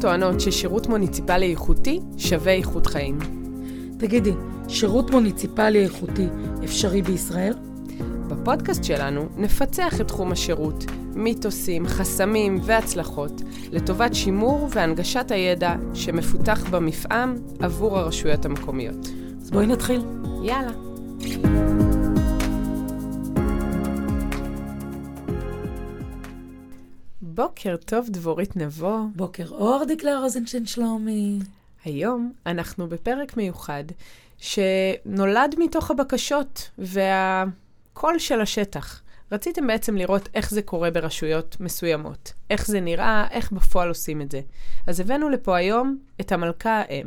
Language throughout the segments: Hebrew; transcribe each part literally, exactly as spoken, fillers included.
טוענות ששירות מוניציפלי איכותי שווה איכות חיים. תגידי, שירות מוניציפלי איכותי אפשרי בישראל? בפודקאסט שלנו נפצח את תחום השירות, מיתוסים, חסמים והצלחות, לטובת שימור והנגשת הידע שמפותח במפעם עבור הרשויות המקומיות. אז בואי נתחיל. יאללה. בוקר טוב דבורית נבו. בוקר אור דקלה רוזנשטיין-שלומי. היום אנחנו בפרק מיוחד שנולד מתוך הבקשות והקול של השטח. רציתם בעצם לראות איך זה קורה ברשויות מסוימות, איך זה נראה, איך בפועל עושים את זה. אז הבאנו לפה היום את המלכה האם,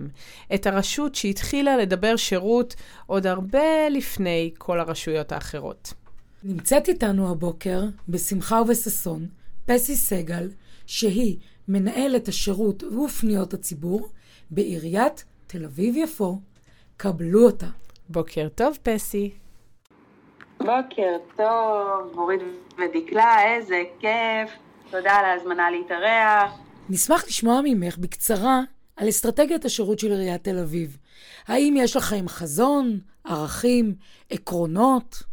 את הרשות שהתחילה לדבר שירות עוד הרבה לפני כל הרשויות האחרות. נמצאת איתנו הבוקר בשמחה ובששון פסי סגל, שהיא מנהלת השירות ופניות הציבור בעיריית תל אביב-יפו. קבלו אותה. בוקר טוב פסי. בוקר טוב, דבורית ודקלה, איזה כיף. תודה על ההזמנה להתארח. נשמח לשמוע ממך בקצרה על אסטרטגיית השירות של עיריית תל אביב. האם יש לכם חזון, ערכים, עקרונות?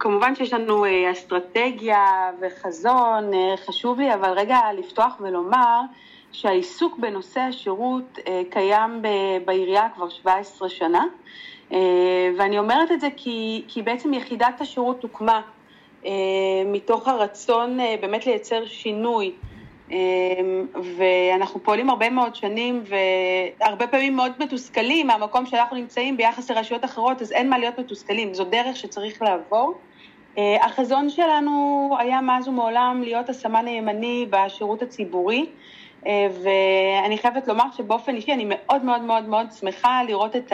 כמובן שיש לנו אסטרטגיה וחזון, חשוב לי, אבל רגע לפתוח ולומר שהעיסוק בנושא השירות קיים בעירייה כבר שבע עשרה שנה, ואני אומרת את זה כי, כי בעצם יחידת השירות הוקמה מתוך הרצון באמת לייצר שינוי, ואנחנו פועלים הרבה מאוד שנים והרבה פעמים מאוד מתוסכלים מהמקום שאנחנו נמצאים ביחס לרשויות אחרות, אז אין מה להיות מתוסכלים, זו דרך שצריך לעבור. החזון שלנו היה מאז ומעולם להיות הסמן הימני בשירות הציבורי, ואני חייבת לומר שבאופן אישי אני מאוד מאוד מאוד מאוד שמחה לראות את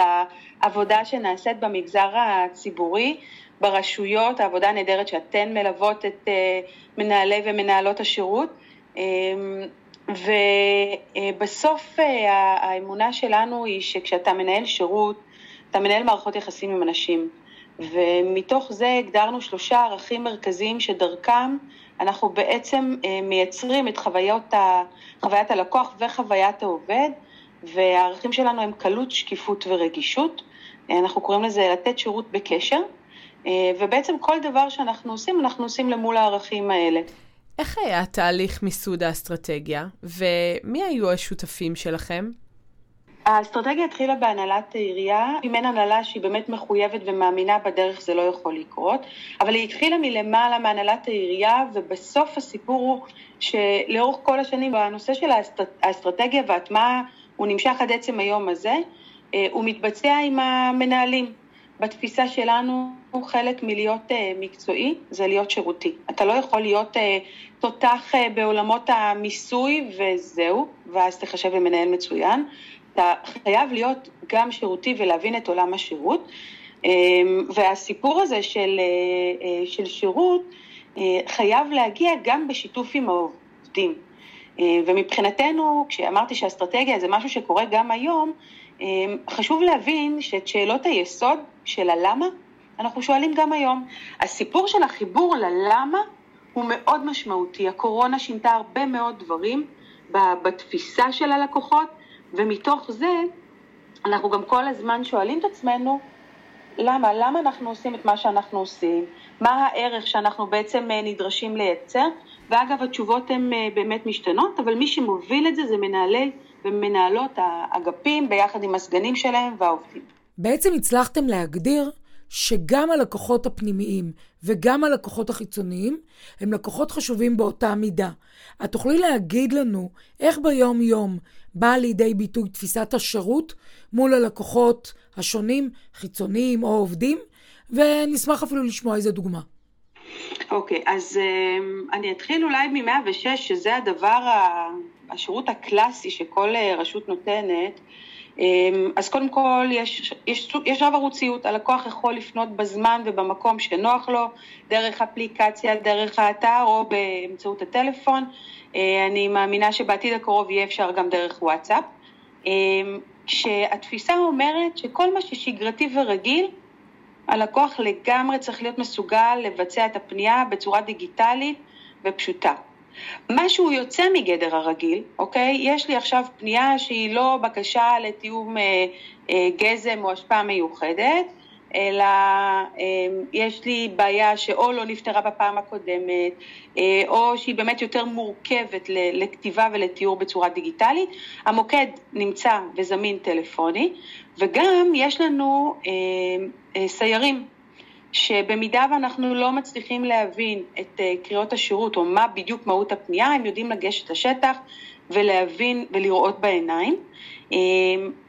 העבודה שנעשית במגזר הציבורי, ברשויות, העבודה הנהדרת שאתן מלוות את מנהלי ומנהלות השירות, ובסוף האמונה שלנו היא שכשאתה מנהל שירות, אתה מנהל מערכות יחסים עם אנשים, ומתוך זה הגדרנו שלושה ערכים מרכזיים שדרכם אנחנו בעצם מייצרים את חוויות ה... חוויית הלקוח וחוויית העובד, והערכים שלנו הם קלות, שקיפות ורגישות. אנחנו קוראים לזה לתת שירות בקשר, ובעצם כל דבר שאנחנו עושים, אנחנו עושים למול הערכים האלה. איך היה תהליך מיסוד האסטרטגיה, ומי היו השותפים שלכם? האסטרטגיה התחילה בהנהלת העירייה, עם אין הנהלה שהיא באמת מחויבת ומאמינה בדרך זה לא יכול לקרות, אבל היא התחילה מלמעלה מהנהלת העירייה, ובסוף הסיפור הוא שלאורך כל השנים, הנושא של האסטרטגיה וההטמעה, הוא נמשך עד עצם היום הזה, הוא מתבצע עם המנהלים. בתפיסה שלנו הוא חלק מלהיות מקצועי, זה להיות שירותי. אתה לא יכול להיות תותח בעולמות המיסוי וזהו, ואז תחשב למנהל מצוין. אתה חייב להיות גם שירותי ולהבין את עולם השירות, והסיפור הזה של, של שירות חייב להגיע גם בשיתוף עם העובדים. ומבחינתנו, כשאמרתי שהאסטרטגיה זה משהו שקורה גם היום, חשוב להבין שאת שאלות היסוד של הלמה, אנחנו שואלים גם היום. הסיפור של החיבור ללמה הוא מאוד משמעותי. הקורונה שינתה הרבה מאוד דברים בתפיסה של הלקוחות, ומתוך זה אנחנו גם כל הזמן שואלים את עצמנו, למה? למה אנחנו עושים את מה שאנחנו עושים? מה הערך שאנחנו בעצם נדרשים לייצר? ואגב, התשובות הן באמת משתנות, אבל מי שמוביל את זה זה מנהלי ומנהלות האגפים ביחד עם הסגנים שלהם והעובדים. בעצם הצלחתם להגדיר שגם הלקוחות הפנימיים וגם הלקוחות החיצוניים הם לקוחות חשובים באותה מידה. את תוכלי להגיד לנו איך ביום יום באה לידי ביטוי תפיסת השירות מול הלקוחות השונים, חיצוניים או עובדים, ונשמח אפילו לשמוע איזה דוגמה. אוקיי, אז אני אתחיל אולי מ-מאה ושש, שזה הדבר, השירות הקלאסי שכל רשות נותנת. אז קודם כל יש, יש, יש רב ערוציות, הלקוח יכול לפנות בזמן ובמקום שנוח לו, דרך אפליקציה, דרך האתר או באמצעות הטלפון. אני מאמינה שבעתיד הקרוב יהיה אפשר גם דרך וואטסאפ. שהתפיסה אומרת שכל מה ששגרתי ורגיל, הלקוח לגמרי צריך להיות מסוגל לבצע את הפנייה בצורה דיגיטלית ופשוטה. משהו יוצא מגדר הרגיל, אוקיי? יש לי עכשיו פנייה שהיא לא בקשה לתיאום אה, אה, גזם או השפעה מיוחדת, אלא יש לי בעיה שאו לא נפתרה בפעם הקודמת, או שהיא באמת יותר מורכבת לכתיבה ולתיאור בצורה דיגיטלית. המוקד נמצא וזמין טלפוני, וגם יש לנו סיירים, שבמידה ואנחנו לא מצליחים להבין את קריאות השירות, או מה בדיוק מהות הפנייה, הם יודעים לגשת לשטח ולהבין ולראות בעיניים.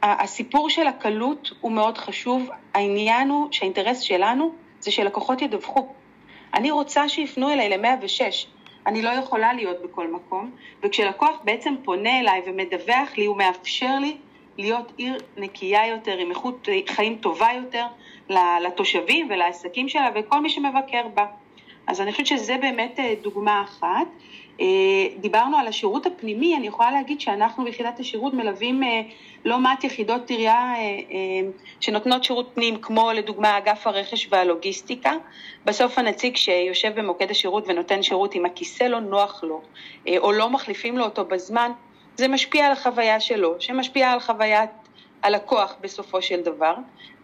הסיפור של הקלות הוא מאוד חשוב. העניין הוא שהאינטרס שלנו זה שלקוחות ידווחו. אני רוצה שיפנו אליי ל-מאה ושש. אני לא יכולה להיות בכל מקום, וכשלקוח בעצם פונה אליי ומדווח לי, הוא מאפשר לי להיות עיר נקייה יותר, עם איכות חיים טובה יותר לתושבים ולעסקים שלה וכל מי שמבקר בה. אז אני חושבת שזה באמת דוגמה אחת. דיברנו על השירות הפנימי, אני יכולה להגיד שאנחנו ביחידת השירות מלווים לא מעט יחידות עירייה שנותנות שירות פנים, כמו לדוגמה אגף הרכש והלוגיסטיקה. בסוף הנציג שיושב במוקד השירות ונותן שירות, אם הכיסא לא נוח לו או לא מחליפים לו אותו בזמן, זה משפיע על החוויה שלו, שמשפיע על חוויית הלקוח בסופו של דבר.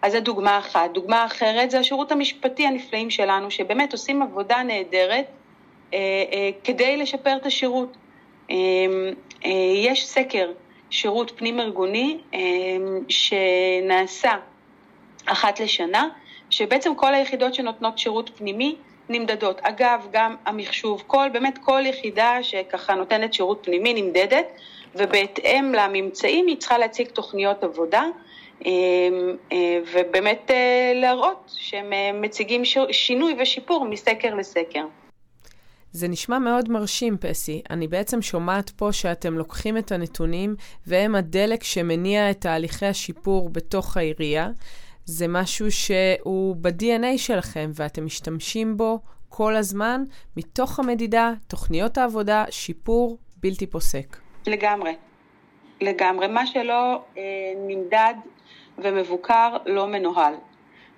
אז זו דוגמה אחת. דוגמה אחרת זה השירות המשפטי הנפלאים שלנו, שבאמת עושים עבודה נהדרת כדי לשפר את השירות. יש סקר שירות פנים ארגוני שנעשה אחת לשנה, שבעצם כל היחידות שנותנות שירות פנימי נמדדות. אגב, גם המחשוב, כל, באמת כל יחידה שככה נותנת שירות פנימי נמדדת, ובהתאם לממצאים היא צריכה להציג תוכניות עבודה, ובאמת להראות שהם מציגים שינוי ושיפור מסקר לסקר. זה נשמע מאוד מרשים, פסי. אני בעצם שומעת פה שאתם לוקחים את הנתונים, והם הדלק שמניע את תהליכי השיפור בתוך העירייה. זה משהו שהוא ב-די אן איי שלכם, ואתם משתמשים בו כל הזמן, מתוך המדידה, תוכניות העבודה, שיפור בלתי פוסק. לגמרי. לגמרי. מה שלא אה, נמדד ומבוקר לא מנוהל.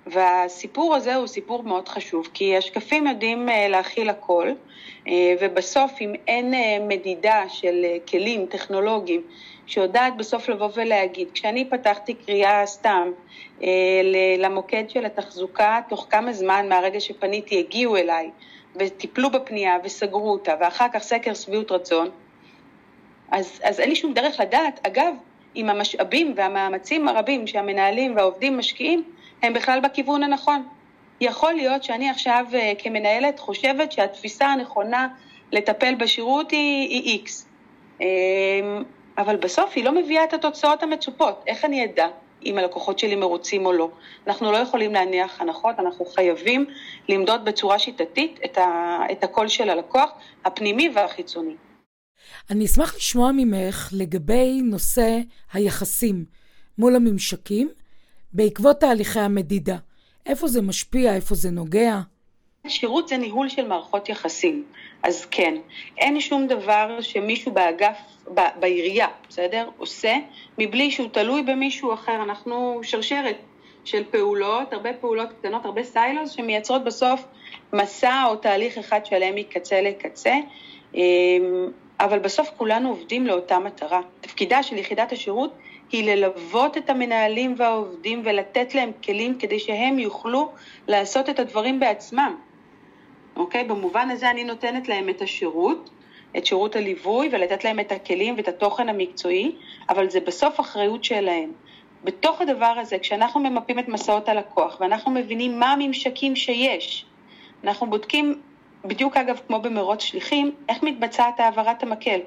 והסיפור הזה הוא סיפור מאוד חשוב, כי השקפים יודעים אה, להכיל הכל, אה, ובסוף אם אין אה, מדידה של אה, כלים טכנולוגיים, שיודעת בסוף לבוא ולהגיד, כשאני פתחתי קריאה סתם אה, למוקד של התחזוקה, תוך כמה זמן מהרגע שפניתי הגיעו אליי, וטיפלו בפנייה וסגרו אותה, ואחר כך סקר שביעות רצון, אז, אז אין לי שום דרך לדעת. אגב, עם המשאבים והמאמצים הרבים שהמנהלים והעובדים משקיעים, הם בכלל בכיוון הנכון. יכול להיות שאני עכשיו כמנהלת חושבת שהתפיסה הנכונה לטפל בשירות היא X, אבל בסוף היא לא מביאה את התוצאות המצופות. איך אני אדע אם הלקוחות שלי מרוצים או לא? אנחנו לא יכולים להניח הנחות, אנחנו חייבים למדוד בצורה שיטתית את הקול של הלקוח, הפנימי והחיצוני. אני אשמח לשמוע ממך לגבי נושא היחסים מול הממשקים, בעקבות תהליכי המדידה. איפה זה משפיע, איפה זה נוגע? שירות זה ניהול של מערכות יחסים. אז כן, אין שום דבר שמישהו באגף, ב- בעירייה, בסדר, עושה, מבלי שהוא תלוי במישהו אחר. אנחנו שרשרת של פעולות, הרבה פעולות קטנות, הרבה סיילוס, שמייצרות בסוף מסע או תהליך אחד שלהם מקצה לקצה. אבל בסוף כולנו עובדים לאותה מטרה. תפקידה של יחידת השירות היא ללוות את המנהלים והעובדים ולתת להם כלים כדי שהם יוכלו לעשות את הדברים בעצמם. אוקיי? במובן הזה אני נותנת להם את השירות, את שירות הליווי, ולתת להם את הכלים ואת התוכן המקצועי, אבל זה בסוף אחריות שלהם. בתוך הדבר הזה, כשאנחנו ממפים את מסעות הלקוח, ואנחנו מבינים מה הממשקים שיש, אנחנו בודקים בדיוק, אגב, כמו במרוץ שליחים, איך מתבצעת העברת המקל?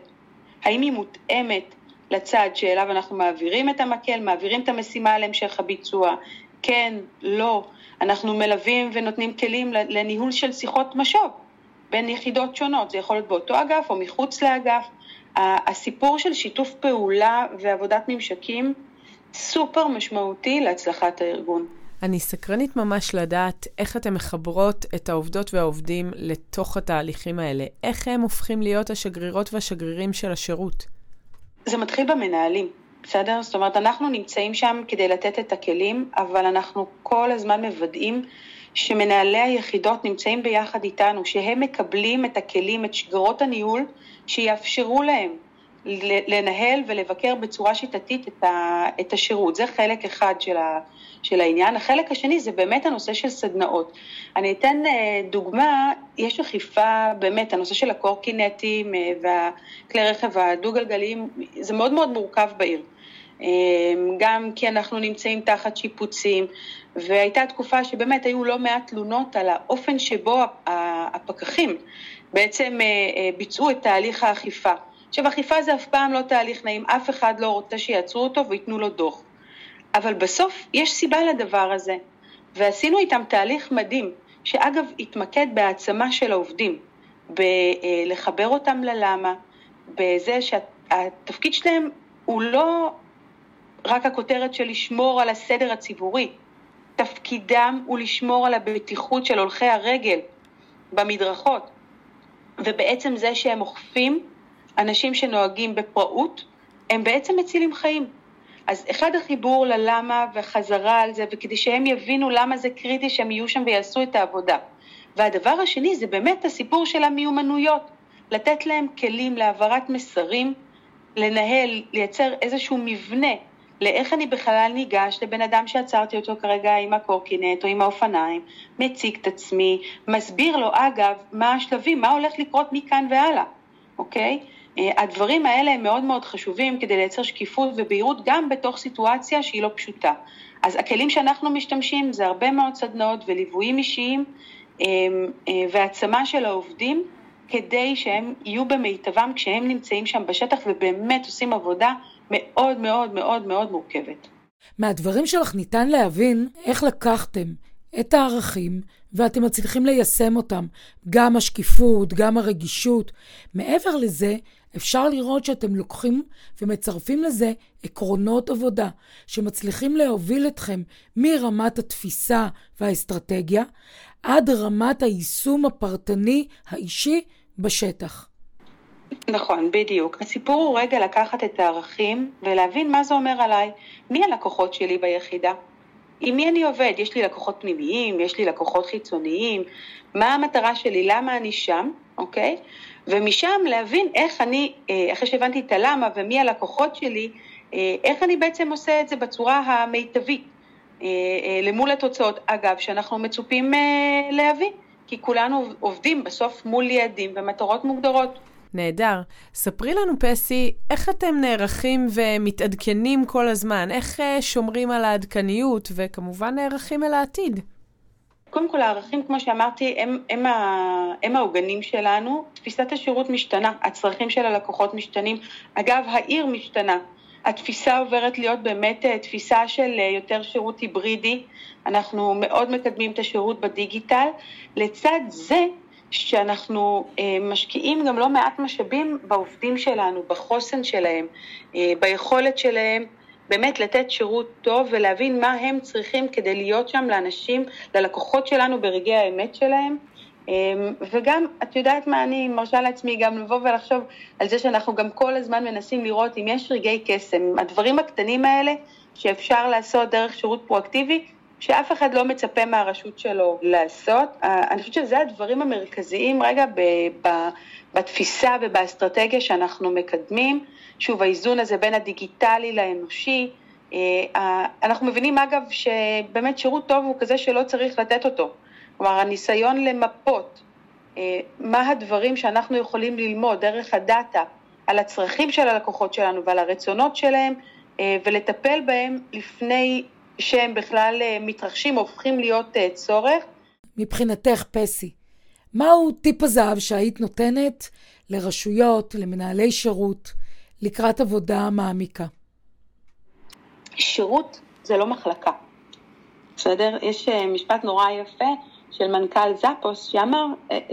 האם היא מותאמת לצד שאליו אנחנו מעבירים את המקל, מעבירים את המשימה להמשך הביצוע? כן, לא. אנחנו מלווים ונותנים כלים לניהול של שיחות משוב בין יחידות שונות. זה יכול להיות באותו אגף או מחוץ לאגף. הסיפור של שיתוף פעולה ועבודת ממשקים סופר משמעותי להצלחת הארגון. אני סקרנית ממש לדעת איך אתם מחברות את העובדות והעובדים לתוך התהליכים האלה. איך הם הופכים להיות השגרירות והשגרירים של השירות? זה מתחיל במנהלים, בסדר? זאת אומרת, אנחנו נמצאים שם כדי לתת את הכלים, אבל אנחנו כל הזמן מוודאים שמנהלי היחידות נמצאים ביחד איתנו, שהם מקבלים את הכלים, את שגרות הניהול, שיאפשרו להם לנהל ולבקר בצורה שיטתית את, ה, את השירות. זה חלק אחד של, ה, של העניין. החלק השני זה באמת הנושא של סדנאות. אני אתן דוגמה, יש אכיפה באמת, הנושא של הקורקינטים והכלי רכב הדו-גלגליים, זה מאוד מאוד מורכב בעיר. גם כי אנחנו נמצאים תחת שיפוצים, והייתה תקופה שבאמת היו לא מעט תלונות על האופן שבו הפקחים בעצם ביצעו את תהליך האכיפה. עכשיו, אכיפה זה אף פעם לא תהליך נעים, אף אחד לא רוצה שיעצרו אותו ויתנו לו דוח. אבל בסוף יש סיבה לדבר הזה, ועשינו איתם תהליך מדהים, שאגב התמקד בהעצמה של העובדים, בלחבר אותם ללמה, בזה שהתפקיד שלהם הוא לא רק הכותרת של לשמור על הסדר הציבורי, תפקידם הוא לשמור על הבטיחות של הולכי הרגל במדרכות, ובעצם זה שהם אוכפים אנשים שנוהגים בפראות, הם בעצם מצילים חיים. אז אחד החיבור ללמה וחזרה על זה, וכדי שהם יבינו למה זה קריטי שהם יהיו שם ויעשו את העבודה. והדבר השני זה באמת הסיפור של המיומנויות, לתת להם כלים להעברת מסרים, לנהל, לייצר איזשהו מבנה, לאיך אני בכלל ניגש לבן אדם שעצרתי אותו כרגע עם הקורקינט או עם האופניים, מציג את עצמי, מסביר לו אגב מה השלבים, מה הולך לקרות מכאן והלאה, אוקיי? הדברים האלה הם מאוד מאוד חשובים כדי לייצר שקיפות ובהירות גם בתוך סיטואציה שהיא לא פשוטה. אז הכלים שאנחנו משתמשים זה הרבה מאוד סדנאות וליוויים אישיים והעצמה של העובדים, כדי שהם יהיו במיטבם כשהם נמצאים שם בשטח ובאמת עושים עבודה מאוד מאוד מאוד מאוד מורכבת. מהדברים שלך ניתן להבין איך לקחתם את הערכים ואתם מצליחים ליישם אותם, גם השקיפות, גם הרגישות. מעבר לזה, אפשר לראות שאתם לוקחים ומצרפים לזה עקרונות עבודה שמצליחים להוביל אתכם מרמת התפיסה והאסטרטגיה עד רמת היישום הפרטני האישי בשטח. נכון, בדיוק. הסיפור הוא רגע לקחת את הערכים ולהבין מה זה אומר עליי, מי הלקוחות שלי ביחידה, עם מי אני עובד, יש לי לקוחות פנימיים, יש לי לקוחות חיצוניים, מה המטרה שלי, למה אני שם, אוקיי? ומשם להבין איך אני, אחרי שהבנתי את הלמה ומי הלקוחות שלי, איך אני בעצם עושה את זה בצורה המיטבית, למול התוצאות, אגב, שאנחנו מצופים להביא, כי כולנו עובדים בסוף מול יעדים ומטרות מוגדרות. נהדר. ספרי לנו, פסי, איך אתם נערכים ומתעדכנים כל הזמן? איך שומרים על העדכניות וכמובן נערכים אל העתיד? קודם כל, הערכים, כמו שאמרתי, הם, הם, הם העוגנים שלנו. תפיסת השירות משתנה, הצרכים של הלקוחות משתנים. אגב, העיר משתנה. התפיסה עוברת להיות באמת תפיסה של יותר שירות היברידי. אנחנו מאוד מקדמים את השירות בדיגיטל. לצד זה, שאנחנו משקיעים גם לא מעט משאבים בעובדים שלנו, בחוסן שלהם, ביכולת שלהם, באמת לתת שירות טוב ולהבין מה הם צריכים כדי להיות שם לאנשים, ללקוחות שלנו ברגעי האמת שלהם. וגם, את יודעת מה, אני מרשה לעצמי גם לבוא ולחשוב על זה שאנחנו גם כל הזמן מנסים לראות אם יש רגעי קסם. הדברים הקטנים האלה שאפשר לעשות דרך שירות פרואקטיבי, שאף אחד לא מצפה מהרשות שלו לעשות. אני חושבת שזה הדברים המרכזיים רגע ב- ב- בתפיסה ובאסטרטגיה שאנחנו מקדמים. שוב, האיזון הזה בין הדיגיטלי לאנושי. אנחנו מבינים אגב שבאמת שירות טוב הוא כזה שלא צריך לתת אותו. כלומר, הניסיון למפות מה הדברים שאנחנו יכולים ללמוד דרך הדאטה על הצרכים של הלקוחות שלנו ועל הרצונות שלהם ולטפל בהם לפני שהם בכלל מתרחשים, הופכים להיות צורך. מבחינתך, פסי, מהו טיפ הזהב שהיית נותנת לרשויות, למנהלי שירות, לקראת עבודה מעמיקה? שירות זה לא מחלקה. בסדר? יש משפט נורא יפה של מנכ"ל זאפוס שאמר,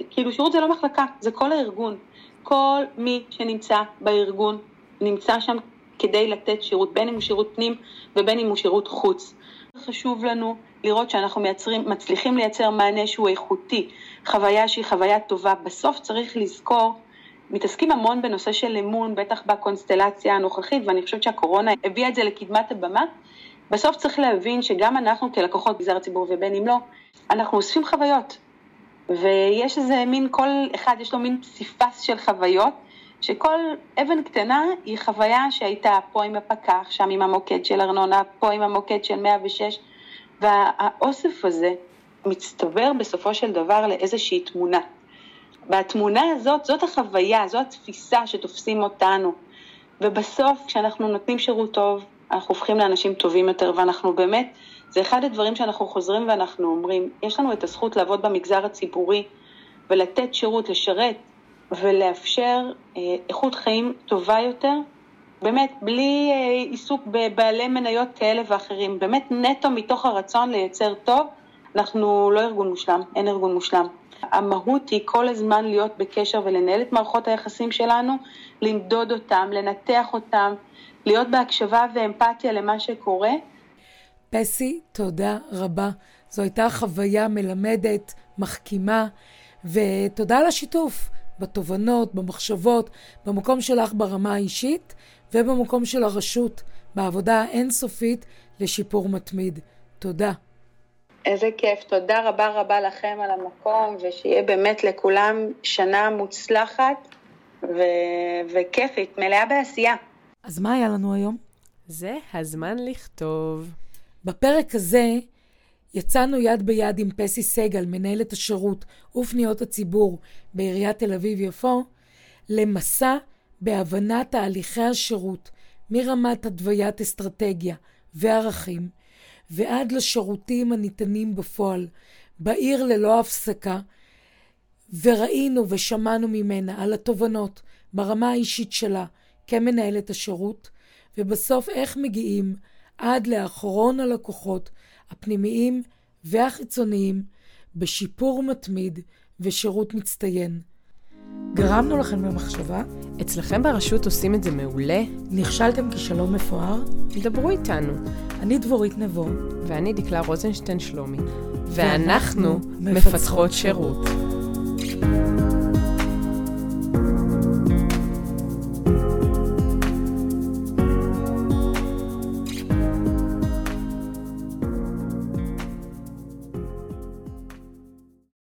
כאילו שירות זה לא מחלקה, זה כל הארגון. כל מי שנמצא בארגון נמצא שם כדי לתת שירות, בין אם הוא שירות פנים ובין אם הוא שירות חוץ. חשוב לנו לראות שאנחנו מייצרים, מצליחים לייצר מענה שהוא איכותי, חוויה שהיא חוויה טובה. בסוף צריך לזכור, מתעסקים המון בנושא של אמון, בטח בקונסטלציה הנוכחית, ואני חושבת שהקורונה הביאה את זה לקדמת הבמה, בסוף צריך להבין שגם אנחנו כלקוחות בגזר הציבור ובין אם לא, אנחנו אוספים חוויות. ויש איזה מין, כל אחד יש לו מין פסיפס של חוויות, שכל אבן קטנה היא חוויה שהייתה פה עם הפקח, שם עם המוקד של ארנונה, פה עם המוקד של מאה ושש, והאוסף הזה מצטבר בסופו של דבר לאיזושהי תמונה. והתמונה הזאת, זאת החוויה, זו התפיסה שתופסים אותנו. ובסוף, כשאנחנו נותנים שירות טוב, אנחנו הופכים לאנשים טובים יותר, ואנחנו באמת, זה אחד הדברים שאנחנו חוזרים ואנחנו אומרים, יש לנו את הזכות לעבוד במגזר הציבורי, ולתת שירות, לשרת, ולאפשר אה, איכות חיים טובה יותר, באמת, בלי אה, עיסוק בבעלי מניות כאלה ואחרים, באמת נטו מתוך הרצון לייצר טוב, אנחנו לא ארגון מושלם, אין ארגון מושלם. המהות היא כל הזמן להיות בקשר ולנהל את מערכות היחסים שלנו, למדוד אותם, לנתח אותם, להיות בהקשבה ואמפתיה למה שקורה. פסי, תודה רבה. זו הייתה חוויה מלמדת, מחכימה, ותודה על השיתוף בתובנות, במחשבות, במקום שלך ברמה האישית ובמקום של הרשות, בעבודה האינסופית לשיפור מתמיד. תודה. איזה כיף, תודה רבה רבה לכם על המקום, ושיהיה באמת לכולם שנה מוצלחת ו- וכיפית, מלאה בעשייה. אז מה היה לנו היום? זה הזמן לכתוב. בפרק הזה יצאנו יד ביד עם פסי סגל, מנהלת השירות ופניות הציבור בעיריית תל אביב-יפו, למסע בהבנת תהליכי השירות מרמת הדוויית אסטרטגיה וערכים, ועד לשירותים הניתנים בפועל, בעיר ללא הפסקה, וראינו ושמענו ממנה על התובנות ברמה האישית שלה כמנהלת השירות, ובסוף איך מגיעים עד לאחרון הלקוחות הפנימיים והחיצוניים בשיפור מתמיד ושירות מצטיין. גרמנו לכם למחשבה? אצלכם ברשות עושים את זה מעולה? נכשלתם כישלון מפואר? תדברו איתנו. אני דבורית נבו. ואני דקלה רוזנשטיין-שלומי. ואנחנו מפתחות שירות.